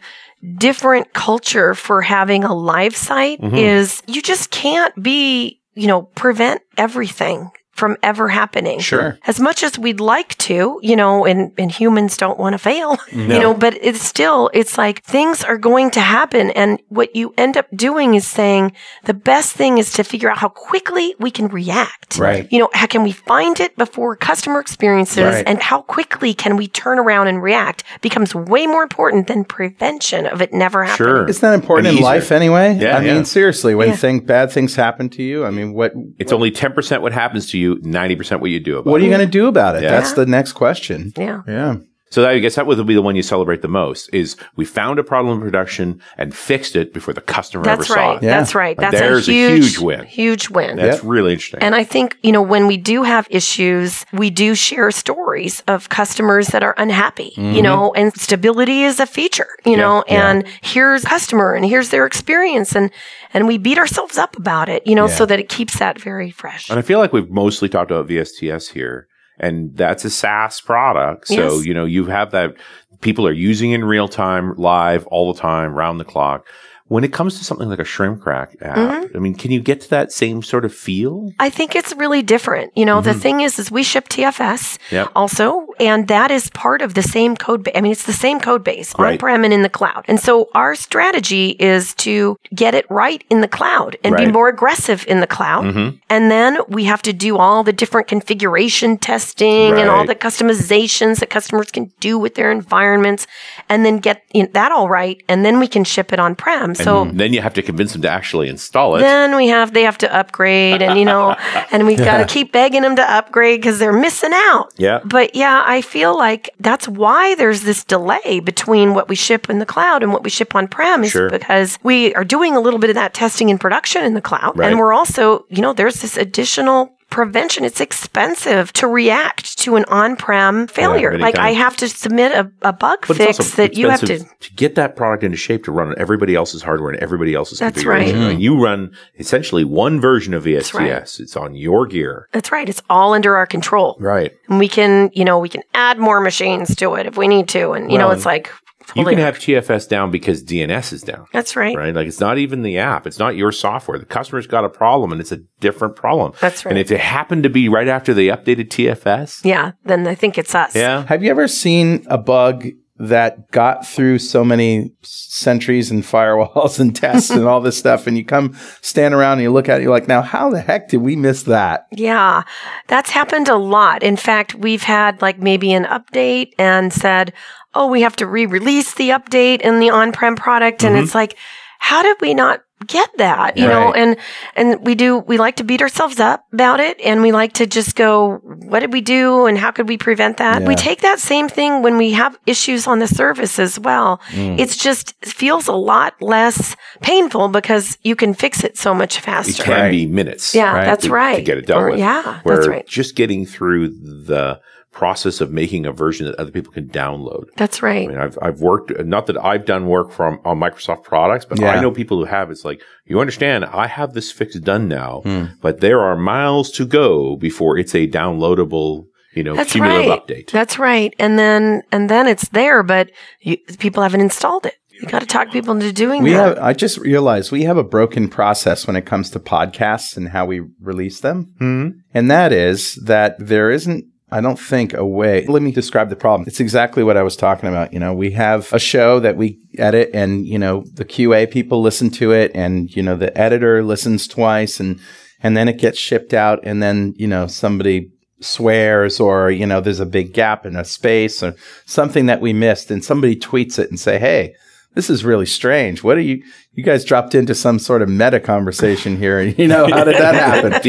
different culture for having a live site mm-hmm. is you just can't be, you know, prevent everything from ever happening. Sure. As much as we'd like to, you know, and, and humans don't want to fail, no. you know, but it's still, it's like things are going to happen. And what you end up doing is saying the best thing is to figure out how quickly we can react. Right. You know, how can we find it before customer experiences right. and how quickly can we turn around and react becomes way more important than prevention of it never happening. Sure. It's not important and in easier. Life anyway. Yeah, I yeah. mean, seriously, when yeah. thing, bad things happen to you, I mean, what? It's what, only ten percent what happens to you. ninety percent what you do about it. What are you going to do about it? Yeah. That's the next question. Yeah. Yeah. So that, I guess that would be the one you celebrate the most is we found a problem in production and fixed it before the customer That's ever right. saw it. Yeah. That's right. That's right. That's a huge, huge win. Huge win. That's yep. really interesting. And I think, you know, when we do have issues, we do share stories of customers that are unhappy, mm-hmm. you know, and stability is a feature, you yeah. know, and yeah. here's customer and here's their experience and, and we beat ourselves up about it, you know, yeah. so that it keeps that very fresh. And I feel like we've mostly talked about V S T S here. And that's a SaaS product. So, yes. you know, you have that people are using in real time, live, all the time, round the clock. When it comes to something like a Shrimp Crack app, mm-hmm. I mean, can you get to that same sort of feel? I think it's really different. You know, mm-hmm. the thing is, is we ship T F S yep. also, and that is part of the same code base. I mean, it's the same code base right. on-prem and in the cloud. And so our strategy is to get it right in the cloud and right. be more aggressive in the cloud. Mm-hmm. And then we have to do all the different configuration testing right. and all the customizations that customers can do with their environments and then get that all right. And then we can ship it on-prem. So and then you have to convince them to actually install it. Then we have they have to upgrade, and you know, and we've yeah. got to keep begging them to upgrade because they're missing out. Yeah. But yeah, I feel like that's why there's this delay between what we ship in the cloud and what we ship on prem is sure. because we are doing a little bit of that testing and production in the cloud, right. and we're also, you know, there's this additional. Prevention. It's expensive to react to an on-prem failure. Yeah, like time. I have to submit a, a bug but fix that you have to to get that product into shape to run on everybody else's hardware and everybody else's That's configuration. Right. Mm. I mean, you run essentially one version of V S T S. Right. It's on your gear. That's right. It's all under our control. Right. And we can, you know, we can add more machines to it if we need to. And you well, know, it's like You can have T F S down because D N S is down. That's right. Right? Like, it's not even the app. It's not your software. The customer's got a problem, and it's a different problem. That's right. And if it happened to be right after they updated T F S... Yeah, then I think it's us. Yeah. Have you ever seen a bug that got through so many sentries and firewalls and tests and all this stuff, and you come stand around and you look at it, you're like, now, how the heck did we miss that? Yeah, that's happened a lot. In fact, we've had, like, maybe an update and said... oh, we have to re-release the update in the on-prem product. And mm-hmm. it's like, how did we not get that? You right. know, and, and we do, we like to beat ourselves up about it. And we like to just go, what did we do? And how could we prevent that? Yeah. We take that same thing when we have issues on the service as well. Mm. It's just it feels a lot less painful because you can fix it so much faster. It can right. be minutes. Yeah, right? that's to, right. to get it done with. Yeah, Where that's right. just getting through the... process of making a version that other people can download. That's right. I mean, I've I've worked, not that I've done work from on Microsoft products, but yeah. I know people who have. It's like, you understand, I have this fix done now, mm. but there are miles to go before it's a downloadable, you know, That's cumulative right. update. That's right. And then and then it's there, but you, people haven't installed it. You got to talk people into doing we that. Have, I just realized we have a broken process when it comes to podcasts and how we release them. Mm. And that is that there isn't I don't think a way. Let me describe the problem. It's exactly what I was talking about. You know, we have a show that we edit and, you know, the Q A people listen to it and, you know, the editor listens twice and, and then it gets shipped out and then, you know, somebody swears or, you know, there's a big gap in a space or something that we missed and somebody tweets it and say, hey, this is really strange. What are you, you guys dropped into some sort of meta conversation here. And, you know, how did that happen?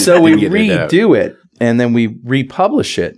So we redo it. And then we republish it.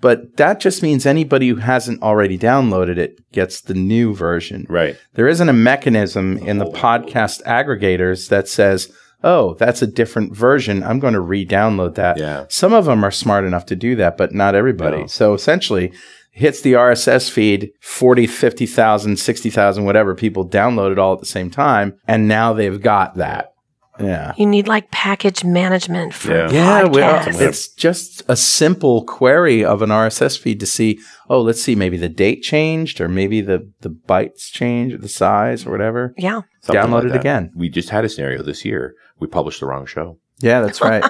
But that just means anybody who hasn't already downloaded it gets the new version. Right. There isn't a mechanism in the podcast aggregators that says, oh, that's a different version. I'm going to re-download that. Yeah. Some of them are smart enough to do that, but not everybody. No. So essentially, hits the R S S feed, forty, fifty thousand, sixty thousand, whatever, people download it all at the same time. And now they've got that. Yeah. You need like package management for yeah. yeah we are, it's just a simple query of an R S S feed to see, oh, let's see, maybe the date changed or maybe the, the bytes changed or the size or whatever. Yeah. Something Download like it that. again. We just had a scenario this year. We published the wrong show. Yeah, that's right.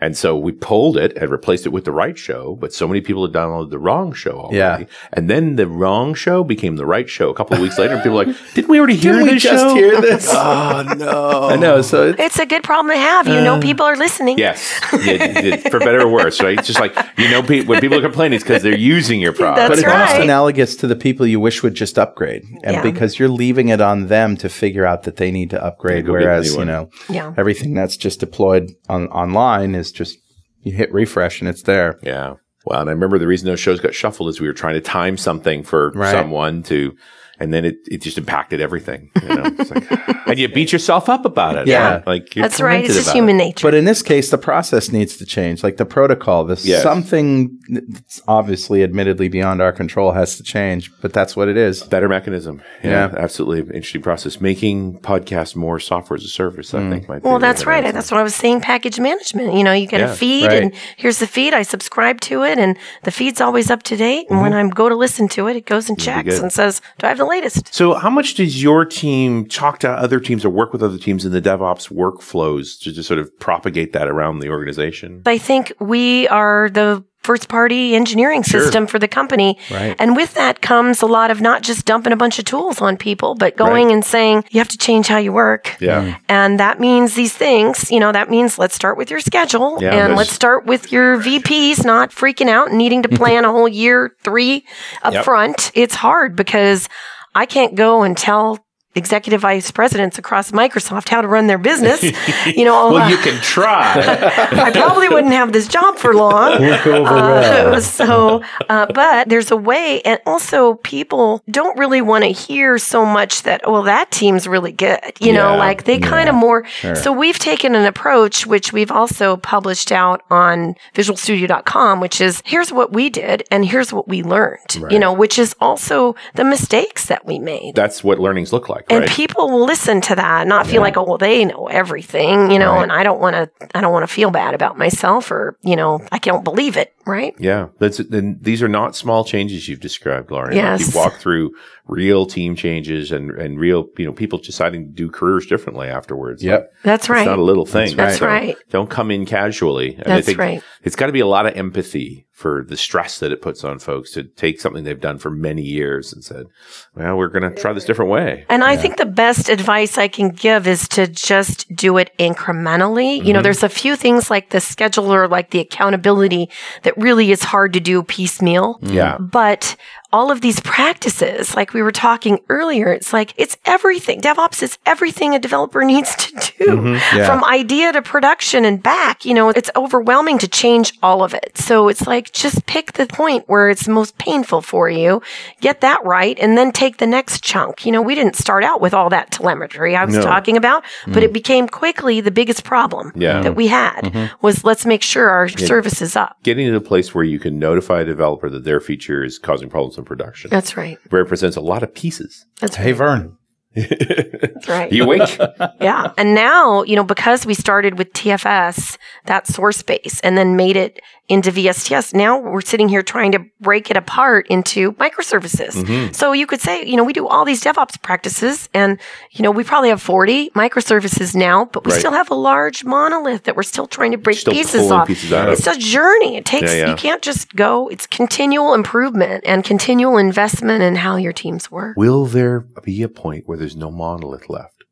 And so we pulled it and replaced it with the right show, but so many people had downloaded the wrong show already. Yeah. And then the wrong show became the right show a couple of weeks later. And people were like, didn't we already hear Didn't this we just show? hear this? Oh, no. I know. So it's, it's a good problem to have. You uh, know people are listening. Yes. It, it, for better or worse, right? It's just like, you know, pe- when people are complaining, it's because they're using your product. That's but it's right. almost analogous to the people you wish would just upgrade. And yeah. because you're leaving it on them to figure out that they need to upgrade, yeah, whereas, you know, yeah. everything that's just deployed on online is just, you hit refresh and it's there. Yeah. Well, and I remember the reason those shows got shuffled is we were trying to time something for right. someone to, and then it, it just impacted everything. You know? It's like, and you beat yourself up about it. Yeah. Right? Like you're That's right. It's just human it. nature. But in this case, the process needs to change. Like the protocol, this yes. something that's obviously admittedly beyond our control has to change, but that's what it is. Better mechanism. Yeah. yeah. Absolutely. Interesting process. Making podcasts more software as a service, mm. I think. Might well, that's right. Answer. That's what I was saying. Package management. You know, you get yeah, a feed right. and here's the feed. I subscribe to it and the feed's always up to date. And mm-hmm. when I go to listen to it, it goes and really checks good. and says, do I have the latest? So how much does your team talk to other teams or work with other teams in the DevOps workflows to just sort of propagate that around the organization? I think we are the first party engineering sure. system for the company. Right. And with that comes a lot of not just dumping a bunch of tools on people, but going right. and saying, you have to change how you work. Yeah. And that means these things, you know, that means let's start with your schedule yeah, and let's start with your V Ps not freaking out and needing to plan a whole year, three up yep. front. It's hard because I can't go and tell executive vice presidents across Microsoft how to run their business. You know, well, uh, you can try. I probably wouldn't have this job for long. Look over uh, well. So, uh, but there's a way, and also people don't really want to hear so much that, well, that team's really good. You yeah, know, like they yeah, kind of more. Sure. So we've taken an approach, which we've also published out on visual studio dot com, which is here's what we did and here's what we learned, right. you know, which is also the mistakes that we made. That's what learnings look like. And right. people will listen to that and not feel yeah. like, oh, well, they know everything, you know, right. and I don't want to, I don't want to feel bad about myself or, you know, I can't believe it, right? Yeah. That's, and these are not small changes you've described, Lauren. Yes. Like you walk through real team changes and, and real, you know, people deciding to do careers differently afterwards. Yep. Like, that's right. It's not a little thing. That's right. right. So don't come in casually. And that's I think right. It's got to be a lot of empathy for the stress that it puts on folks to take something they've done for many years and said, well, we're going to try this different way. And I yeah. think the best advice I can give is to just do it incrementally. Mm-hmm. You know, there's a few things like the schedule or like the accountability that really is hard to do piecemeal. Yeah. But all of these practices, like we were talking earlier, it's like, it's everything. DevOps is everything a developer needs to do mm-hmm, yeah. from idea to production and back. You know, it's overwhelming to change all of it. So it's like, just pick the point where it's most painful for you, get that right, and then take the next chunk. You know, we didn't start out with all that telemetry I was no. talking about, mm-hmm. but it became quickly the biggest problem yeah. that we had mm-hmm. was let's make sure our yeah. service is up. Getting to the place where you can notify a developer that their feature is causing problems in production. That's right. Represents a lot of pieces. That's hey, right. Vern. That's right. You wink. Yeah. And now, you know, because we started with T F S, that source base, and then made it into V S T S, now we're sitting here trying to break it apart into microservices. Mm-hmm. So you could say, you know, we do all these DevOps practices and, you know, we probably have forty microservices now, but we right. still have a large monolith that we're still trying to break still pieces off. Pieces out it's of. a journey. It takes, yeah, yeah. you can't just go, it's continual improvement and continual investment in how your teams work. Will there be a point where there's no monolith left?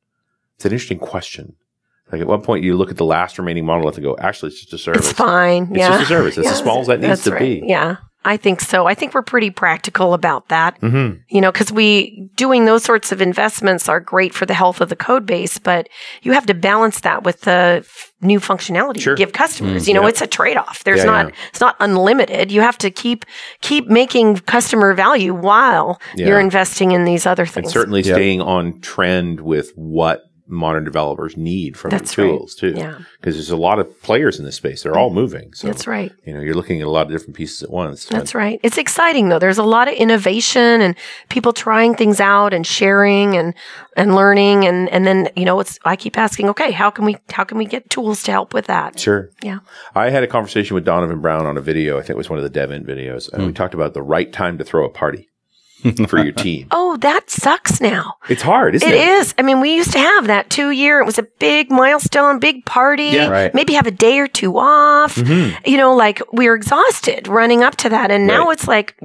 It's an interesting question. Like at one point, you look at the last remaining monolith and go, actually, it's just a service. It's fine. It's yeah. just a service. It's yeah. as small as that needs That's to right. be. Yeah, I think so. I think we're pretty practical about that, mm-hmm. you know, because we doing those sorts of investments are great for the health of the code base, but you have to balance that with the f- new functionality sure. you give customers. Mm, you know, yeah. it's a trade-off. There's yeah, not, yeah. it's not unlimited. You have to keep keep making customer value while yeah. you're investing in these other things. And certainly yeah. staying on trend with what modern developers need from That's the tools right. too. Yeah. Because there's a lot of players in this space. They're all moving. So, That's right. You know, you're looking at a lot of different pieces at once. That's but, right. It's exciting though. There's a lot of innovation and people trying things out and sharing and, and learning. And, and then, you know, it's, I keep asking, okay, how can we, how can we get tools to help with that? Sure. Yeah. I had a conversation with Donovan Brown on a video. I think it was one of the DevInt videos. And mm. we talked about the right time to throw a party. For your team. Oh, that sucks now. It's hard, isn't it? It is. I mean, we used to have that two year. It was a big milestone, big party. Yeah, right. Maybe have a day or two off. Mm-hmm. You know, like we were exhausted running up to that. And now right. it's like...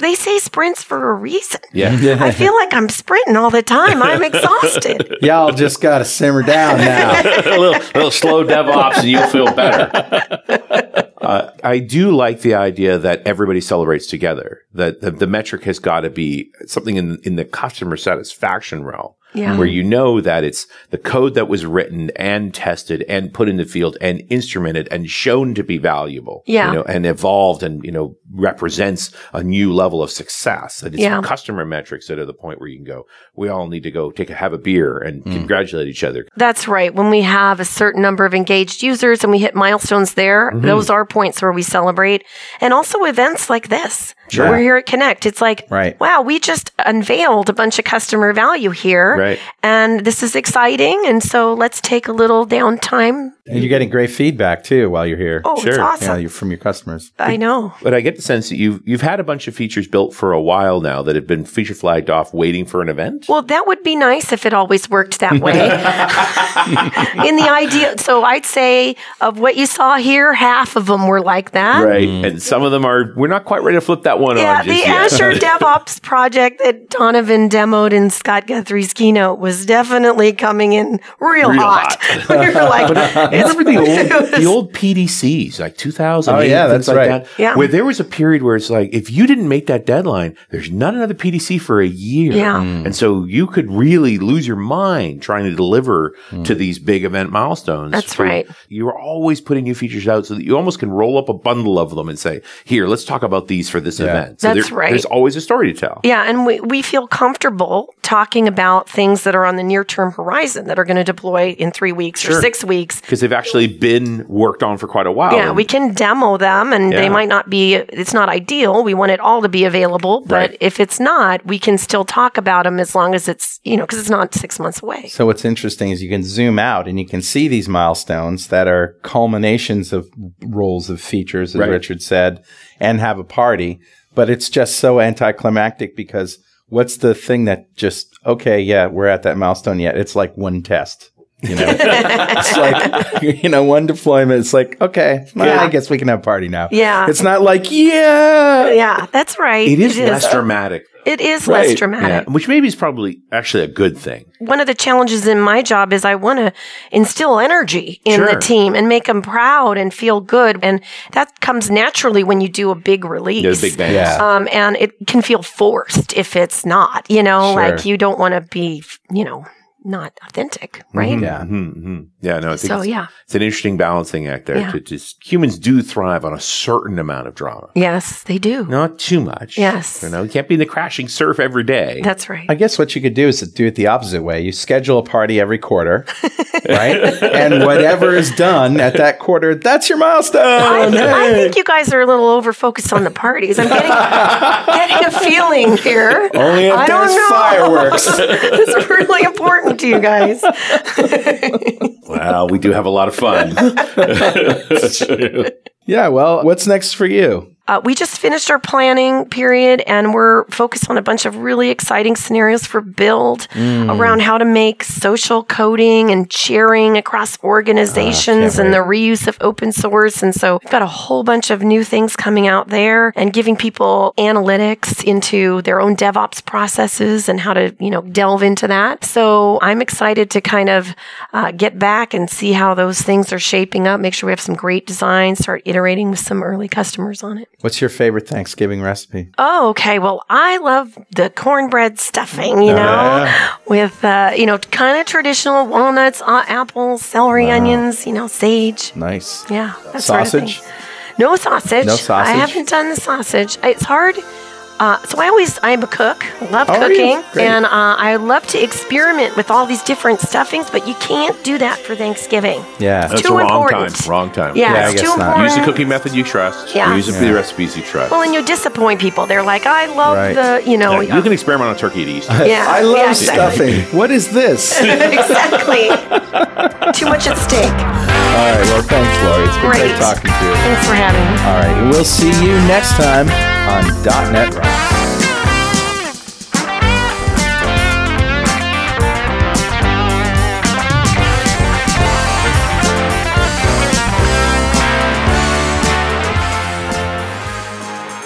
They say sprints for a reason. Yeah. I feel like I'm sprinting all the time. I'm exhausted. Y'all just got to simmer down now. a little, little slow DevOps and you'll feel better. Uh, I do like the idea that everybody celebrates together, that the, the metric has got to be something in, in the customer satisfaction realm. Yeah. Where you know that it's the code that was written and tested and put in the field and instrumented and shown to be valuable, yeah. you know, and evolved and, you know, represents a new level of success. And it's yeah. customer metrics that are the point where you can go, we all need to go take a, have a beer and mm. congratulate each other. That's right. When we have a certain number of engaged users and we hit milestones there, mm-hmm. those are points where we celebrate. And also events like this. Sure. We're here at Connect. It's like, right. wow, we just unveiled a bunch of customer value here. Right. And this is exciting. And so let's take a little downtime. And you're getting great feedback too while you're here. Oh, sure. It's awesome. Yeah, you're from your customers. I know. But I get the sense that you've, you've had a bunch of features built for a while now that have been feature flagged off waiting for an event. Well, that would be nice if it always worked that way. In the idea. So I'd say of what you saw here, half of them were like that. Right. Mm. And some of them are, we're not quite ready to flip that one yeah, on just yet. Yeah, the Azure DevOps project that Donovan demoed in Scott Guthrie's keynote was definitely coming in real, real hot. hot. We were like... I remember the old, the old P D Cs, like two thousand eight. Oh, yeah, that's like right. That, yeah. Where there was a period where it's like, if you didn't make that deadline, there's not another P D C for a year. Yeah. Mm. And so you could really lose your mind trying to deliver mm. to these big event milestones. That's for, right. You were always putting new features out so that you almost can roll up a bundle of them and say, here, let's talk about these for this yeah. event. So that's there, right. There's always a story to tell. Yeah, and we, we feel comfortable talking about things that are on the near-term horizon that are going to deploy in three weeks sure. or six weeks. They've actually been worked on for quite a while. Yeah, we can demo them and yeah. they might not be, it's not ideal. We want it all to be available, but right. if it's not, we can still talk about them as long as it's, you know, because it's not six months away. So what's interesting is you can zoom out and you can see these milestones that are culminations of roles of features, as right. Richard said, and have a party. But it's just so anticlimactic because what's the thing that just, okay, yeah, we're at that milestone yet. It's like one test. You know, it's like, you know, one deployment. It's like, okay, well, yeah. I guess we can have a party now. Yeah. It's not like, yeah. Yeah, that's right. It is it less is. dramatic. It is right. less dramatic. Yeah. Which maybe is probably actually a good thing. One of the challenges in my job is I want to instill energy in sure. the team and make them proud and feel good. And that comes naturally when you do a big release. Yeah, big bang. Yeah. Um, and it can feel forced if it's not, you know, sure. like you don't want to be, you know. Not authentic, right? Mm-hmm, yeah. Mm-hmm. Yeah, no, I think so, it's, yeah. it's an interesting balancing act there. Yeah. To just, humans do thrive on a certain amount of drama. Yes, they do. Not too much. Yes. You know, you can't be in the crashing surf every day. That's right. I guess what you could do is to do it the opposite way. You schedule a party every quarter, right? And whatever is done at that quarter, that's your milestone. I, hey. I think you guys are a little over-focused on the parties. I'm getting, getting a feeling here. Only if I there's fireworks. It's really important. To you guys. Wow, we do have a lot of fun. That's true. Yeah, well, what's next for you? Uh, we just finished our planning period and we're focused on a bunch of really exciting scenarios for build mm. around how to make social coding and sharing across organizations uh, and the reuse of open source. And so we've got a whole bunch of new things coming out there and giving people analytics into their own DevOps processes and how to, you know, delve into that. So I'm excited to kind of uh, get back and see how those things are shaping up, make sure we have some great designs, start iterating with some early customers on it. What's your favorite Thanksgiving recipe? Oh, okay. Well, I love the cornbread stuffing, you uh, know, with, uh, you know, kind of traditional walnuts, uh, apples, celery, wow. onions, you know, sage. Nice. Yeah. That sausage? Sort of thing. No sausage. No sausage. I haven't done the sausage. It's hard. Uh, so I always, I'm a cook, love How cooking, and uh, I love to experiment with all these different stuffings, but you can't do that for Thanksgiving. Yeah. It's That's too the wrong important. time. Wrong time. Yeah, yeah it's too not. important. Use the cooking method you trust. Yeah. Use yeah. the recipes you trust. Well, and you'll disappoint people. They're like, I love right. the, you know. Yeah, you can experiment on turkey at Easter. Yeah. I love yeah, exactly. stuffing. What is this? Exactly. Too much at stake. All right. Well, thanks, Lori. It's been great, great talking to you. Thanks for having me. All right. We'll see you next time on dot net Rocks.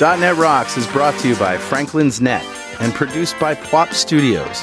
.dot net Rocks is brought to you by Franklin's Net and produced by Plop Studios,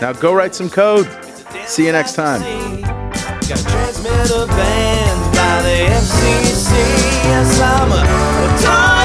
Now go write some code. See you next time. Transmit a band by the F C C. Yes, I'm a, a